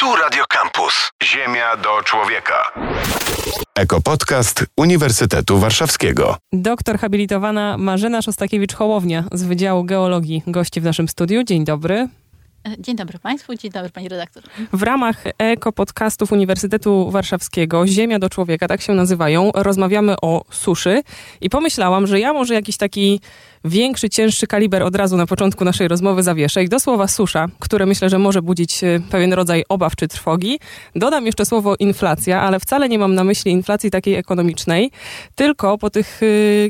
Tu Radio Campus. Ziemia do człowieka. Ekopodcast Uniwersytetu Warszawskiego. Doktor habilitowana Marzena Szostakiewicz-Hołownia z Wydziału Geologii. Gości w naszym studiu. Dzień dobry. Dzień dobry Państwu, dzień dobry Pani redaktor. W ramach ekopodcastów Uniwersytetu Warszawskiego, Ziemia do człowieka, tak się nazywają, rozmawiamy o suszy i pomyślałam, że ja może jakiś taki większy, cięższy kaliber od razu na początku naszej rozmowy zawieszę i do słowa susza, które myślę, że może budzić pewien rodzaj obaw czy trwogi, dodam jeszcze słowo inflacja, ale wcale nie mam na myśli inflacji takiej ekonomicznej, tylko po tych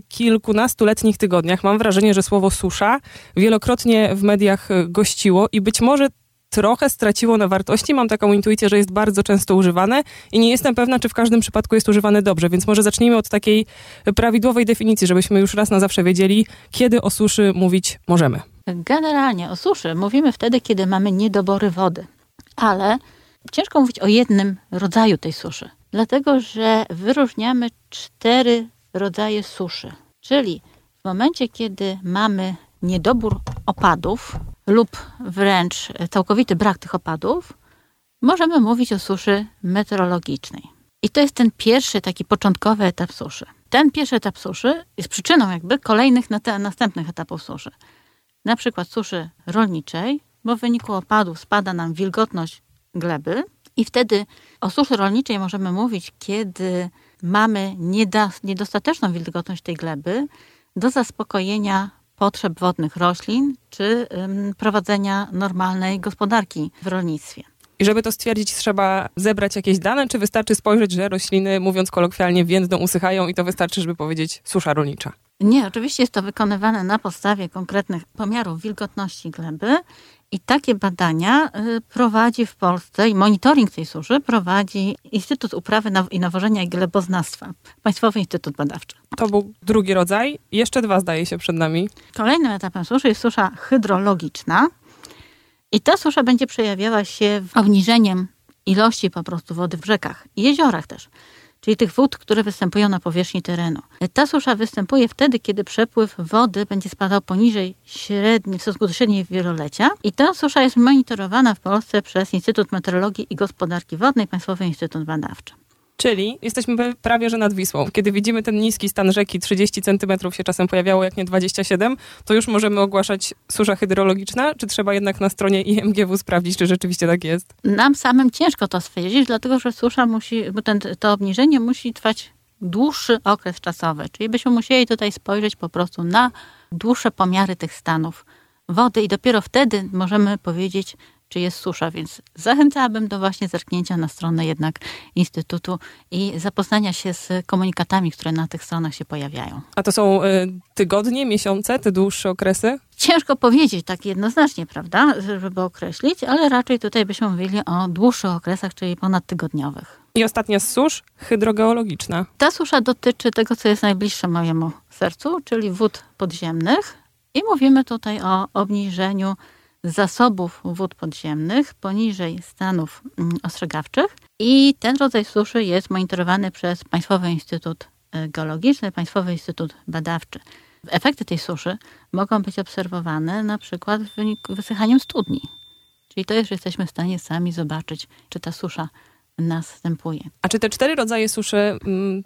kilkunastoletnich tygodniach mam wrażenie, że słowo susza wielokrotnie w mediach gościło i być może trochę straciło na wartości. Mam taką intuicję, że jest bardzo często używane i nie jestem pewna, czy w każdym przypadku jest używane dobrze, więc może zacznijmy od takiej prawidłowej definicji, żebyśmy już raz na zawsze wiedzieli, kiedy o suszy mówić możemy. Generalnie o suszy mówimy wtedy, kiedy mamy niedobory wody, ale ciężko mówić o jednym rodzaju tej suszy, dlatego że wyróżniamy 4 rodzaje suszy, czyli w momencie, kiedy mamy niedobór opadów lub wręcz całkowity brak tych opadów, możemy mówić o suszy meteorologicznej. I to jest ten pierwszy, taki początkowy etap suszy. Ten pierwszy etap suszy jest przyczyną jakby kolejnych następnych etapów suszy. Na przykład suszy rolniczej, bo w wyniku opadów spada nam wilgotność gleby i wtedy o suszy rolniczej możemy mówić, kiedy mamy niedostateczną wilgotność tej gleby do zaspokojenia potrzeb wodnych roślin, czy prowadzenia normalnej gospodarki w rolnictwie. I żeby to stwierdzić, trzeba zebrać jakieś dane, czy wystarczy spojrzeć, że rośliny, mówiąc kolokwialnie, więdną, usychają i to wystarczy, żeby powiedzieć susza rolnicza? Nie, oczywiście jest to wykonywane na podstawie konkretnych pomiarów wilgotności gleby i takie badania prowadzi w Polsce i monitoring tej suszy prowadzi Instytut Uprawy i Nawożenia i Gleboznawstwa, Państwowy Instytut Badawczy. To był drugi rodzaj. Jeszcze 2 zdaje się przed nami. Kolejnym etapem suszy jest susza hydrologiczna i ta susza będzie przejawiała się obniżeniem ilości po prostu wody w rzekach i jeziorach też, czyli tych wód, które występują na powierzchni terenu. Ta susza występuje wtedy, kiedy przepływ wody będzie spadał poniżej średniej, w stosunku do średniej wielolecia. I ta susza jest monitorowana w Polsce przez Instytut Meteorologii i Gospodarki Wodnej, Państwowy Instytut Badawczy. Czyli jesteśmy prawie, że nad Wisłą. Kiedy widzimy ten niski stan rzeki, 30 cm się czasem pojawiało, jak nie 27, to już możemy ogłaszać susza hydrologiczna? Czy trzeba jednak na stronie IMGW sprawdzić, czy rzeczywiście tak jest? Nam samym ciężko to stwierdzić, dlatego że susza to obniżenie musi trwać dłuższy okres czasowy. Czyli byśmy musieli tutaj spojrzeć po prostu na dłuższe pomiary tych stanów wody i dopiero wtedy możemy powiedzieć, czy jest susza, więc zachęcałabym do właśnie zerknięcia na stronę jednak Instytutu i zapoznania się z komunikatami, które na tych stronach się pojawiają. A to są tygodnie, miesiące, te dłuższe okresy? Ciężko powiedzieć tak jednoznacznie, prawda, żeby określić, ale raczej tutaj byśmy mówili o dłuższych okresach, czyli ponadtygodniowych. I ostatnia z susz, hydrogeologiczna. Ta susza dotyczy tego, co jest najbliższe mojemu sercu, czyli wód podziemnych i mówimy tutaj o obniżeniu zasobów wód podziemnych poniżej stanów ostrzegawczych i ten rodzaj suszy jest monitorowany przez Państwowy Instytut Geologiczny, Państwowy Instytut Badawczy. Efekty tej suszy mogą być obserwowane na przykład w wyniku wysychania studni, czyli to już jesteśmy w stanie sami zobaczyć, czy ta susza następuje. A czy te 4 rodzaje suszy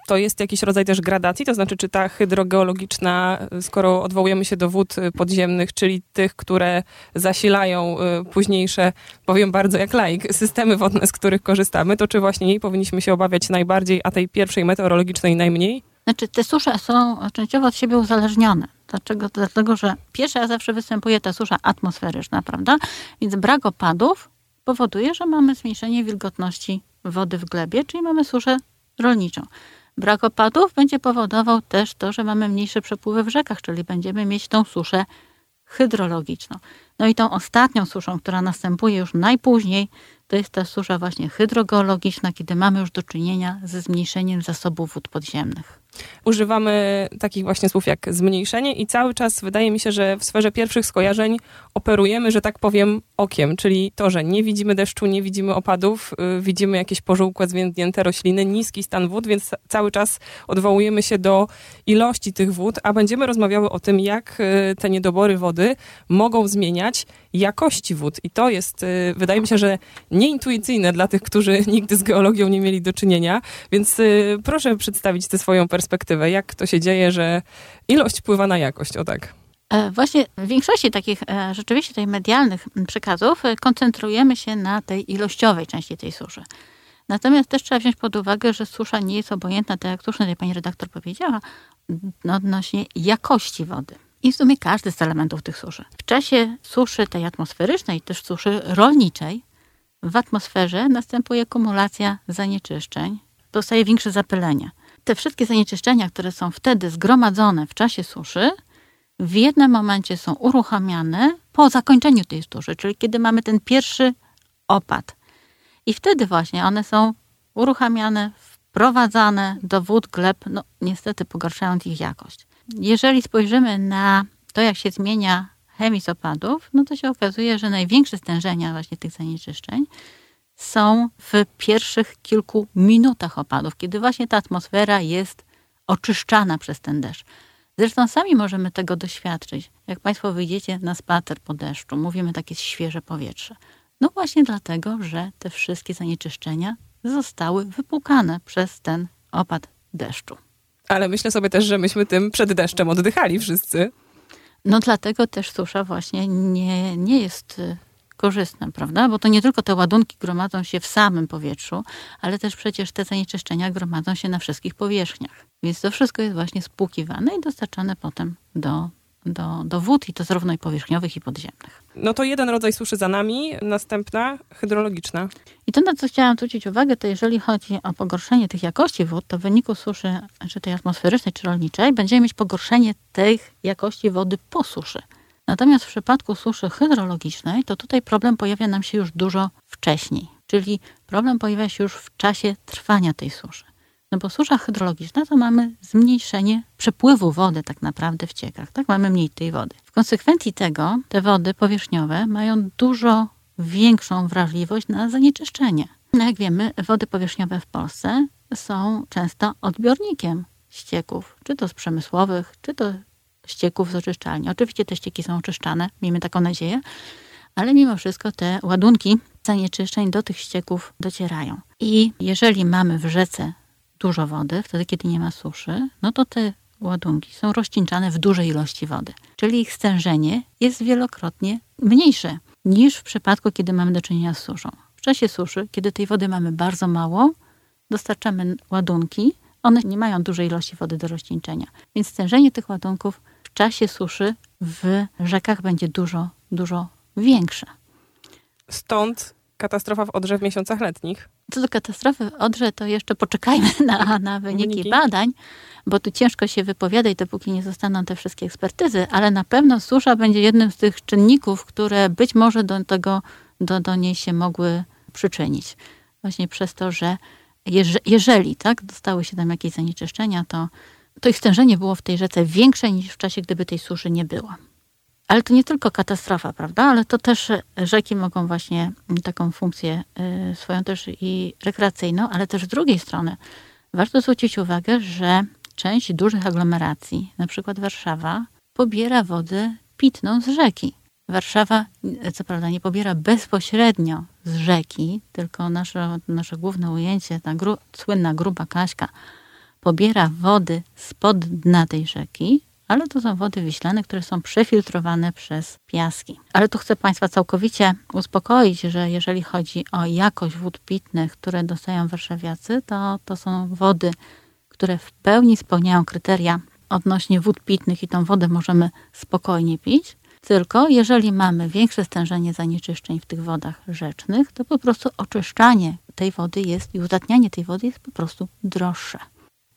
to jest jakiś rodzaj też gradacji? To znaczy, czy ta hydrogeologiczna, skoro odwołujemy się do wód podziemnych, czyli tych, które zasilają późniejsze, powiem bardzo jak laik, systemy wodne, z których korzystamy, to czy właśnie jej powinniśmy się obawiać najbardziej, a tej pierwszej meteorologicznej najmniej? Znaczy, te susze są częściowo od siebie uzależnione. Dlaczego? Dlatego, że pierwsza zawsze występuje ta susza atmosferyczna, prawda? Więc brak opadów powoduje, że mamy zmniejszenie wilgotności wody w glebie, czyli mamy suszę rolniczą. Brak opadów będzie powodował też to, że mamy mniejsze przepływy w rzekach, czyli będziemy mieć tą suszę hydrologiczną. No i tą ostatnią suszą, która następuje już najpóźniej, to jest ta susza właśnie hydrogeologiczna, kiedy mamy już do czynienia ze zmniejszeniem zasobów wód podziemnych. używamy takich właśnie słów jak zmniejszenie i cały czas wydaje mi się, że w sferze pierwszych skojarzeń operujemy, że tak powiem, okiem, czyli to, że nie widzimy deszczu, nie widzimy opadów, widzimy jakieś pożółkłe, zwiędnięte rośliny, niski stan wód, więc cały czas odwołujemy się do ilości tych wód, a będziemy rozmawiały o tym, jak te niedobory wody mogą zmieniać jakości wód. I to jest, wydaje mi się, że nieintuicyjne dla tych, którzy nigdy z geologią nie mieli do czynienia, więc proszę przedstawić tę swoją perspektywę, jak to się dzieje, że ilość wpływa na jakość, o tak. Właśnie w większości takich rzeczywiście tych medialnych przekazów koncentrujemy się na tej ilościowej części tej suszy. Natomiast też trzeba wziąć pod uwagę, że susza nie jest obojętna, tak jak słusznie tutaj pani redaktor powiedziała, odnośnie jakości wody. I w sumie każdy z elementów tych suszy. W czasie suszy tej atmosferycznej, też suszy rolniczej, w atmosferze następuje kumulacja zanieczyszczeń, powstaje większe zapylenie. Te wszystkie zanieczyszczenia, które są wtedy zgromadzone w czasie suszy, w jednym momencie są uruchamiane po zakończeniu tej suszy, czyli kiedy mamy ten pierwszy opad. I wtedy właśnie one są uruchamiane, wprowadzane do wód, gleb, no niestety pogarszając ich jakość. Jeżeli spojrzymy na to, jak się zmienia chemis opadów, no to się okazuje, że największe stężenia właśnie tych zanieczyszczeń są w pierwszych kilku minutach opadów, kiedy właśnie ta atmosfera jest oczyszczana przez ten deszcz. Zresztą sami możemy tego doświadczyć. Jak Państwo wyjdziecie na spacer po deszczu, mówimy, takie świeże powietrze. No właśnie dlatego, że te wszystkie zanieczyszczenia zostały wypłukane przez ten opad deszczu. Ale myślę sobie też, że myśmy tym przed deszczem oddychali wszyscy. No dlatego też susza właśnie nie jest korzystna, prawda? Bo to nie tylko te ładunki gromadzą się w samym powietrzu, ale też przecież te zanieczyszczenia gromadzą się na wszystkich powierzchniach. Więc to wszystko jest właśnie spłukiwane i dostarczane potem do wód i to zarówno i powierzchniowych, i podziemnych. No to jeden rodzaj suszy za nami, następna hydrologiczna. I to, na co chciałam zwrócić uwagę, to jeżeli chodzi o pogorszenie tych jakości wód, to w wyniku suszy, czy tej atmosferycznej, czy rolniczej, będziemy mieć pogorszenie tych jakości wody po suszy. Natomiast w przypadku suszy hydrologicznej, to tutaj problem pojawia nam się już dużo wcześniej. Czyli problem pojawia się już w czasie trwania tej suszy. No bo susza hydrologiczna to mamy zmniejszenie przepływu wody tak naprawdę w ciekach. Tak? Mamy mniej tej wody. W konsekwencji tego te wody powierzchniowe mają dużo większą wrażliwość na zanieczyszczenie. No jak wiemy, wody powierzchniowe w Polsce są często odbiornikiem ścieków, czy to z przemysłowych, czy to ścieków z oczyszczalni. Oczywiście te ścieki są oczyszczane, miejmy taką nadzieję, ale mimo wszystko te ładunki zanieczyszczeń do tych ścieków docierają. I jeżeli mamy w rzece dużo wody, wtedy kiedy nie ma suszy, no to te ładunki są rozcieńczane w dużej ilości wody. Czyli ich stężenie jest wielokrotnie mniejsze niż w przypadku, kiedy mamy do czynienia z suszą. W czasie suszy, kiedy tej wody mamy bardzo mało, dostarczamy ładunki, one nie mają dużej ilości wody do rozcieńczenia. Więc stężenie tych ładunków w czasie suszy w rzekach będzie dużo, dużo większe. Stąd katastrofa w Odrze w miesiącach letnich. Co do katastrofy w Odrze, to jeszcze poczekajmy na wyniki badań, bo tu ciężko się wypowiadać, dopóki nie zostaną te wszystkie ekspertyzy, ale na pewno susza będzie jednym z tych czynników, które być może do niej się mogły przyczynić. Właśnie przez to, że jeżeli tak, dostały się tam jakieś zanieczyszczenia, to ich stężenie było w tej rzece większe niż w czasie, gdyby tej suszy nie było. Ale to nie tylko katastrofa, prawda? Ale to też rzeki mogą właśnie taką funkcję swoją też i rekreacyjną, ale też z drugiej strony warto zwrócić uwagę, że część dużych aglomeracji, na przykład Warszawa, pobiera wodę pitną z rzeki. Warszawa co prawda nie pobiera bezpośrednio z rzeki, tylko nasze główne ujęcie, ta słynna gruba Kaśka, pobiera wody spod dna tej rzeki, ale to są wody wiślane, które są przefiltrowane przez piaski. Ale tu chcę Państwa całkowicie uspokoić, że jeżeli chodzi o jakość wód pitnych, które dostają warszawiacy, to są wody, które w pełni spełniają kryteria odnośnie wód pitnych i tą wodę możemy spokojnie pić. Tylko jeżeli mamy większe stężenie zanieczyszczeń w tych wodach rzecznych, to po prostu oczyszczanie tej wody jest i uzdatnianie tej wody jest po prostu droższe.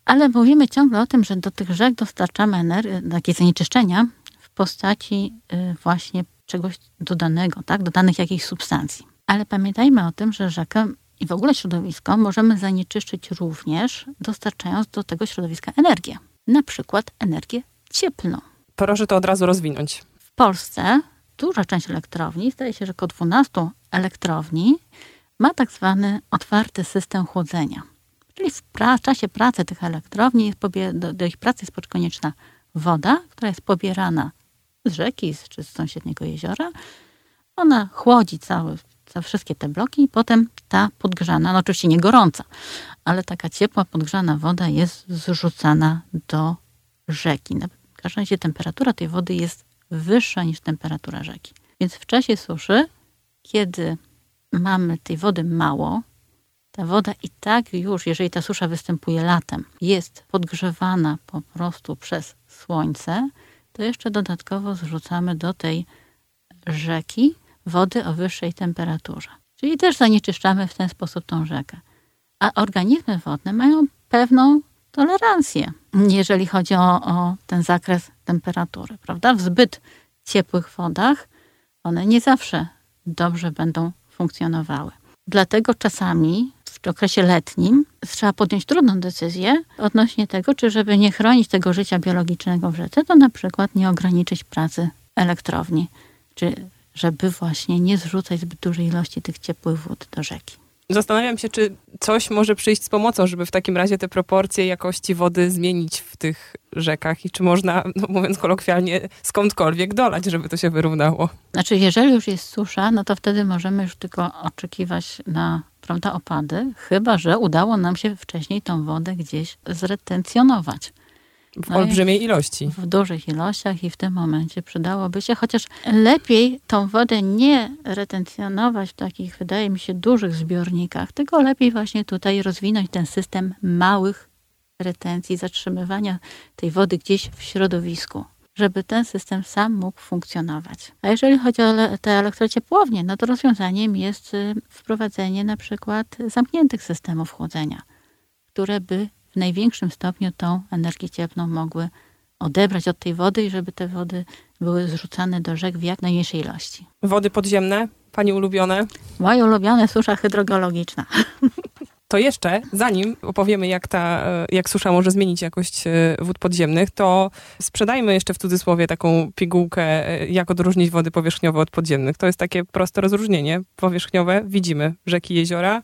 Ale mówimy ciągle o tym, że do tych rzek dostarczamy takie zanieczyszczenia w postaci właśnie czegoś dodanego, tak? Dodanych jakichś substancji. Ale pamiętajmy o tym, że rzekę I w ogóle środowisko możemy zanieczyszczyć również, dostarczając do tego środowiska energię. Na przykład energię cieplną. Proszę to od razu rozwinąć. W Polsce duża część elektrowni, zdaje się, że około 12 elektrowni, ma tak zwany otwarty system chłodzenia. Czyli w czasie pracy tych elektrowni do ich pracy jest konieczna woda, która jest pobierana z rzeki czy z sąsiedniego jeziora. Ona chłodzi wszystkie te bloki i potem ta podgrzana, no oczywiście nie gorąca, ale taka ciepła, podgrzana woda jest zrzucana do rzeki. Na każdym razie temperatura tej wody jest wyższa niż temperatura rzeki. Więc w czasie suszy, kiedy mamy tej wody mało, ta woda i tak już, jeżeli ta susza występuje latem, jest podgrzewana po prostu przez słońce, to jeszcze dodatkowo zrzucamy do tej rzeki wody o wyższej temperaturze. Czyli też zanieczyszczamy w ten sposób tą rzekę. A organizmy wodne mają pewną tolerancję, jeżeli chodzi o ten zakres temperatury, prawda? W zbyt ciepłych wodach one nie zawsze dobrze będą funkcjonowały. Dlatego czasami w okresie letnim trzeba podjąć trudną decyzję odnośnie tego, czy żeby nie chronić tego życia biologicznego w rzece, to na przykład nie ograniczyć pracy elektrowni, czy żeby właśnie nie zrzucać zbyt dużej ilości tych ciepłych wód do rzeki. Zastanawiam się, czy coś może przyjść z pomocą, żeby w takim razie te proporcje jakości wody zmienić w tych rzekach i czy można, no mówiąc kolokwialnie, skądkolwiek dolać, żeby to się wyrównało. Znaczy, jeżeli już jest susza, no to wtedy możemy już tylko oczekiwać na, prawda, opady, chyba że udało nam się wcześniej tą wodę gdzieś zretencjonować. W olbrzymiej ilości. W dużych ilościach i w tym momencie przydałoby się, chociaż lepiej tą wodę nie retencjonować w takich, wydaje mi się, dużych zbiornikach, tylko lepiej właśnie tutaj rozwinąć ten system małych retencji, zatrzymywania tej wody gdzieś w środowisku, żeby ten system sam mógł funkcjonować. A jeżeli chodzi o te elektrociepłownie, no to rozwiązaniem jest wprowadzenie na przykład zamkniętych systemów chłodzenia, które by w największym stopniu tą energię cieplną mogły odebrać od tej wody i żeby te wody były zrzucane do rzek w jak najmniejszej ilości. Wody podziemne, pani ulubione? Moje ulubione susza hydrogeologiczna. To jeszcze, zanim opowiemy, jak susza może zmienić jakość wód podziemnych, to sprzedajmy jeszcze w cudzysłowie taką pigułkę, jak odróżnić wody powierzchniowe od podziemnych. To jest takie proste rozróżnienie. Powierzchniowe widzimy rzeki, jeziora,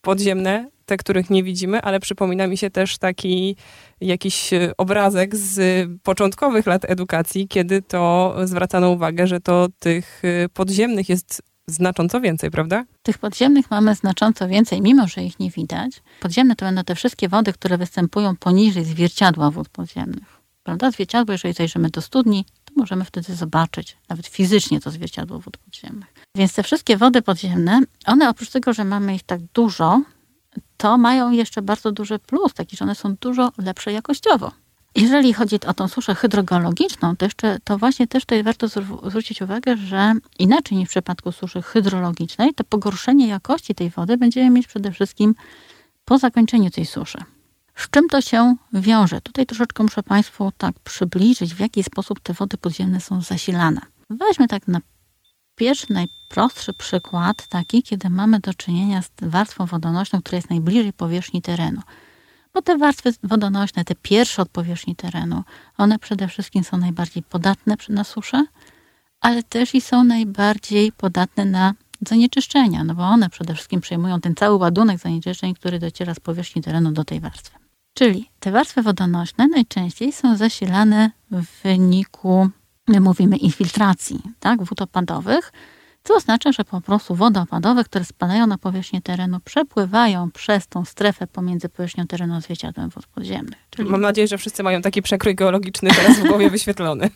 podziemne, te, których nie widzimy, ale przypomina mi się też taki jakiś obrazek z początkowych lat edukacji, kiedy to zwracano uwagę, że to tych podziemnych jest znacząco więcej, prawda? Tych podziemnych mamy znacząco więcej, mimo że ich nie widać. Podziemne to będą te wszystkie wody, które występują poniżej zwierciadła wód podziemnych. Prawda? Zwierciadło, jeżeli zajrzymy do studni, to możemy wtedy zobaczyć nawet fizycznie to zwierciadło wód podziemnych. Więc te wszystkie wody podziemne, one oprócz tego, że mamy ich tak dużo, to mają jeszcze bardzo duży plus, taki, że one są dużo lepsze jakościowo. Jeżeli chodzi o tą suszę hydrogeologiczną, to jeszcze to właśnie też tutaj warto zwrócić uwagę, że inaczej niż w przypadku suszy hydrologicznej, to pogorszenie jakości tej wody będziemy mieć przede wszystkim po zakończeniu tej suszy. Z czym to się wiąże? Tutaj troszeczkę muszę Państwu tak przybliżyć, w jaki sposób te wody podziemne są zasilane. Weźmy tak na pierwszy, najprostszy przykład taki, kiedy mamy do czynienia z warstwą wodonośną, która jest najbliżej powierzchni terenu. Bo te warstwy wodonośne, te pierwsze od powierzchni terenu, one przede wszystkim są najbardziej podatne na suszę, ale też i są najbardziej podatne na zanieczyszczenia, no bo one przede wszystkim przejmują ten cały ładunek zanieczyszczeń, który dociera z powierzchni terenu do tej warstwy. Czyli te warstwy wodonośne najczęściej są zasilane w wyniku, my mówimy, infiltracji, tak, wód opadowych, co oznacza, że po prostu wody opadowe, które spadają na powierzchnię terenu, przepływają przez tą strefę pomiędzy powierzchnią terenu a zwierciadłem wód podziemnych. Czyli... Mam nadzieję, że wszyscy mają taki przekrój geologiczny teraz w głowie wyświetlony.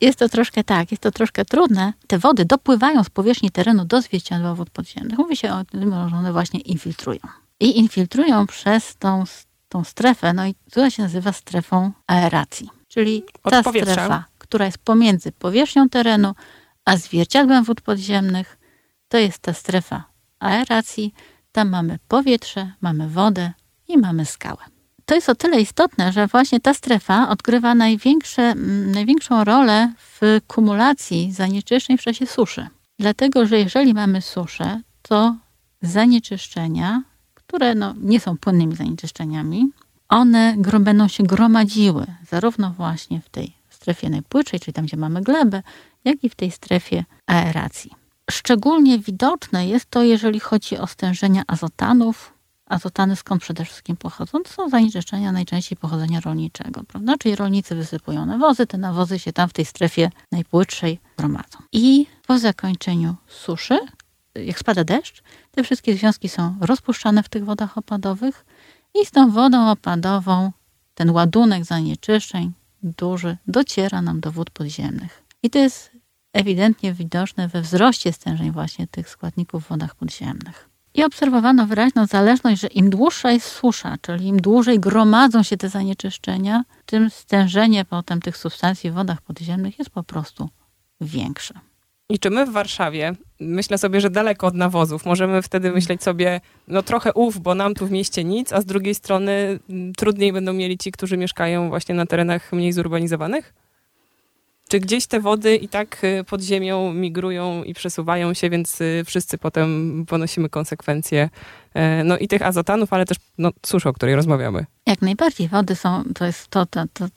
Jest to troszkę tak, jest to troszkę trudne. Te wody dopływają z powierzchni terenu do zwierciadła wód podziemnych. Mówi się o tym, że one właśnie infiltrują. I infiltrują przez tą strefę, no i która się nazywa strefą aeracji. Czyli ta strefa, która jest pomiędzy powierzchnią terenu a zwierciadłem wód podziemnych, to jest ta strefa aeracji. Tam mamy powietrze, mamy wodę i mamy skałę. To jest o tyle istotne, że właśnie ta strefa odgrywa największą rolę w kumulacji zanieczyszczeń w czasie suszy. Dlatego, że jeżeli mamy suszę, to zanieczyszczenia, które nie są płynnymi zanieczyszczeniami, one będą się gromadziły zarówno właśnie w tej strefie najpłytszej, czyli tam, gdzie mamy glebę, jak i w tej strefie aeracji. Szczególnie widoczne jest to, jeżeli chodzi o stężenia azotanów. Azotany skąd przede wszystkim pochodzą? To są zanieczyszczenia najczęściej pochodzenia rolniczego, prawda? Czyli rolnicy wysypują nawozy, te nawozy się tam w tej strefie najpłytszej gromadzą. I po zakończeniu suszy, jak spada deszcz, te wszystkie związki są rozpuszczane w tych wodach opadowych i z tą wodą opadową ten ładunek zanieczyszczeń duży dociera nam do wód podziemnych. I to jest ewidentnie widoczne we wzroście stężeń właśnie tych składników w wodach podziemnych. I obserwowano wyraźną zależność, że im dłuższa jest susza, czyli im dłużej gromadzą się te zanieczyszczenia, tym stężenie potem tych substancji w wodach podziemnych jest po prostu większe. I czy my w Warszawie, myślę sobie, że daleko od nawozów, możemy wtedy myśleć sobie, no trochę bo nam tu w mieście nic, a z drugiej strony trudniej będą mieli ci, którzy mieszkają właśnie na terenach mniej zurbanizowanych? Czy gdzieś te wody i tak pod ziemią migrują i przesuwają się, więc wszyscy potem ponosimy konsekwencje no i tych azotanów, ale też suszy, o której rozmawiamy? Jak najbardziej. Wody są,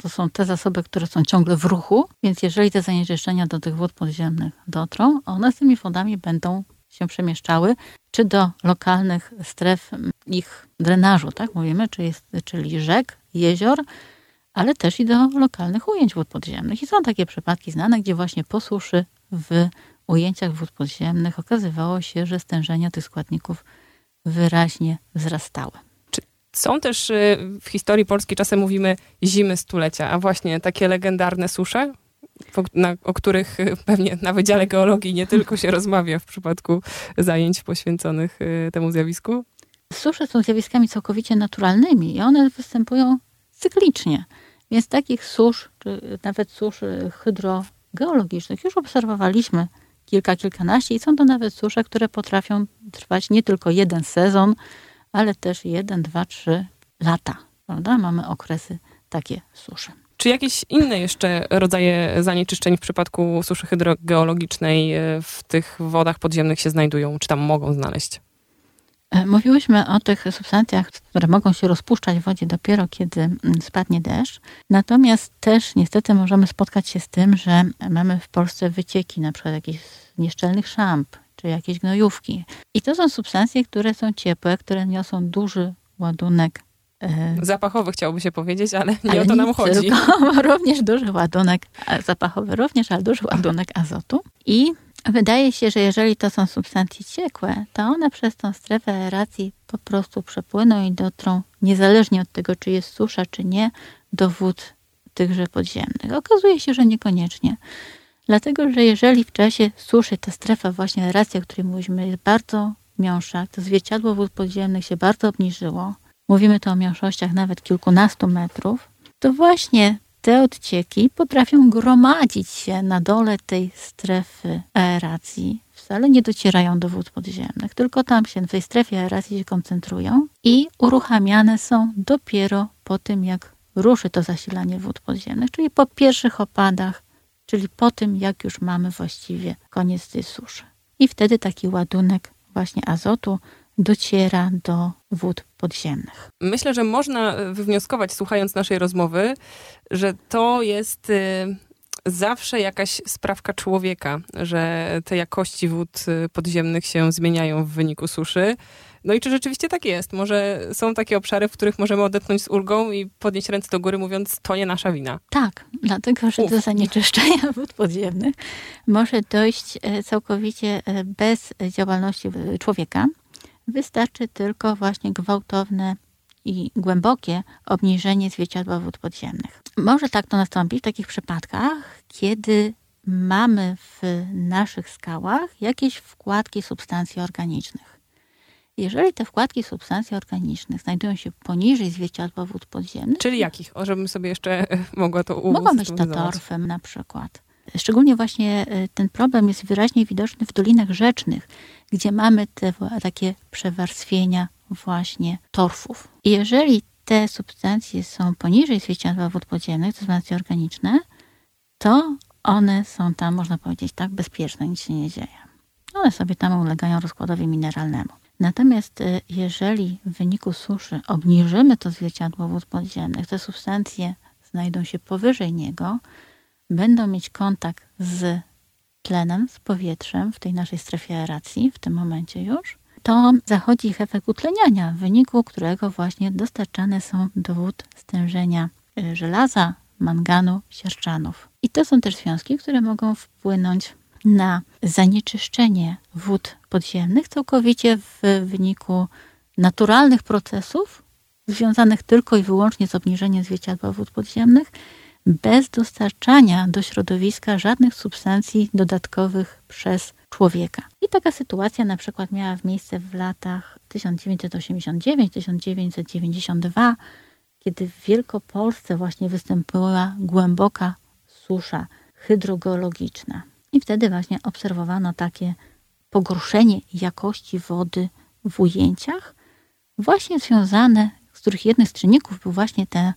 to są te zasoby, które są ciągle w ruchu, więc jeżeli te zanieczyszczenia do tych wód podziemnych dotrą, one z tymi wodami będą się przemieszczały, czy do lokalnych stref ich drenażu, tak mówimy, czyli rzek, jezior, ale też i do lokalnych ujęć wód podziemnych. I są takie przypadki znane, gdzie właśnie po suszy w ujęciach wód podziemnych okazywało się, że stężenia tych składników wyraźnie wzrastały. Czy są też w historii Polski, czasem mówimy zimy stulecia, a właśnie takie legendarne susze, o których pewnie na Wydziale Geologii nie tylko się rozmawia w przypadku zajęć poświęconych temu zjawisku? Susze są zjawiskami całkowicie naturalnymi i one występują cyklicznie. Więc takich susz, czy nawet susz hydrogeologicznych już obserwowaliśmy kilkanaście i są to nawet susze, które potrafią trwać nie tylko jeden sezon, ale też 1, 2, 3 lata. Prawda? Mamy okresy takie suszy. Czy jakieś inne jeszcze rodzaje zanieczyszczeń w przypadku suszy hydrogeologicznej w tych wodach podziemnych się znajdują, czy tam mogą znaleźć? Mówiłyśmy o tych substancjach, które mogą się rozpuszczać w wodzie dopiero kiedy spadnie deszcz. Natomiast też niestety możemy spotkać się z tym, że mamy w Polsce wycieki na przykład jakichś nieszczelnych szamp czy jakieś gnojówki. I to są substancje, które są ciepłe, które niosą duży ładunek zapachowy, chciałoby się powiedzieć, ale o to nam chodzi. Tylko, również duży ładunek zapachowy, ale duży ładunek azotu. I wydaje się, że jeżeli to są substancje ciekłe, to one przez tą strefę aeracji po prostu przepłyną i dotrą, niezależnie od tego, czy jest susza, czy nie, do wód tychże podziemnych. Okazuje się, że niekoniecznie. Dlatego, że jeżeli w czasie suszy ta strefa właśnie aeracji, o której mówiliśmy, jest bardzo miąższa, to zwierciadło wód podziemnych się bardzo obniżyło, mówimy tu o miąższościach nawet kilkunastu metrów, to właśnie te odcieki potrafią gromadzić się na dole tej strefy aeracji. Wcale nie docierają do wód podziemnych, tylko tam się w tej strefie aeracji się koncentrują i uruchamiane są dopiero po tym, jak ruszy to zasilanie wód podziemnych, czyli po pierwszych opadach, czyli po tym, jak już mamy właściwie koniec tej suszy. I wtedy taki ładunek właśnie azotu dociera do wód podziemnych. Myślę, że można wywnioskować, słuchając naszej rozmowy, że to jest zawsze jakaś sprawka człowieka, że te jakości wód podziemnych się zmieniają w wyniku suszy. No i czy rzeczywiście tak jest? Może są takie obszary, w których możemy odetchnąć z ulgą i podnieść ręce do góry, mówiąc, to nie nasza wina. Tak, dlatego, że do zanieczyszczenia wód podziemnych może dojść całkowicie bez działalności człowieka. Wystarczy tylko właśnie gwałtowne i głębokie obniżenie zwierciadła wód podziemnych. Może tak to nastąpi w takich przypadkach, kiedy mamy w naszych skałach jakieś wkładki substancji organicznych. Jeżeli te wkładki substancji organicznych znajdują się poniżej zwierciadła wód podziemnych... Czyli jakich? O, żebym sobie jeszcze mogła to uwzględnić. Mogą być to torfem na przykład. Szczególnie właśnie ten problem jest wyraźnie widoczny w dolinach rzecznych, gdzie mamy te takie przewarstwienia właśnie torfów. I jeżeli te substancje są poniżej zwierciadła wód podziemnych, substancje organiczne, to one są tam, można powiedzieć, tak bezpieczne, nic się nie dzieje. One sobie tam ulegają rozkładowi mineralnemu. Natomiast jeżeli w wyniku suszy obniżymy to zwierciadło wód podziemnych, te substancje znajdą się powyżej niego, będą mieć kontakt z tlenem, z powietrzem w tej naszej strefie aeracji, w tym momencie już, to zachodzi ich efekt utleniania, w wyniku którego właśnie dostarczane są do wód stężenia żelaza, manganu, siarczanów. I to są też związki, które mogą wpłynąć na zanieczyszczenie wód podziemnych całkowicie w wyniku naturalnych procesów związanych tylko i wyłącznie z obniżeniem zwierciadła wód podziemnych, bez dostarczania do środowiska żadnych substancji dodatkowych przez człowieka. I taka sytuacja na przykład miała miejsce w latach 1989-1992, kiedy w Wielkopolsce właśnie występowała głęboka susza hydrogeologiczna. I wtedy właśnie obserwowano takie pogorszenie jakości wody w ujęciach, właśnie związane, z których jednym z czynników był właśnie te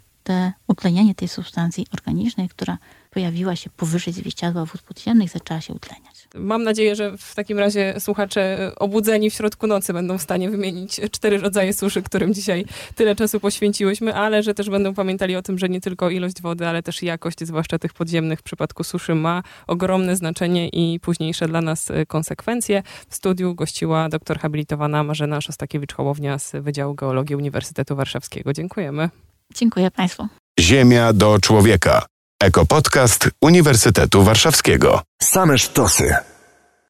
utlenianie tej substancji organicznej, która pojawiła się powyżej zwierciadła wód podziemnych i zaczęła się utleniać. Mam nadzieję, że w takim razie słuchacze obudzeni w środku nocy będą w stanie wymienić 4 rodzaje suszy, którym dzisiaj tyle czasu poświęciłyśmy, ale że też będą pamiętali o tym, że nie tylko ilość wody, ale też jakość, zwłaszcza tych podziemnych w przypadku suszy, ma ogromne znaczenie i późniejsze dla nas konsekwencje. W studiu gościła doktor habilitowana Marzena Szostakiewicz-Hołownia z Wydziału Geologii Uniwersytetu Warszawskiego. Dziękujemy. Dziękuję Państwu. Ziemia do człowieka. Ekopodcast Uniwersytetu Warszawskiego. Same sztosy.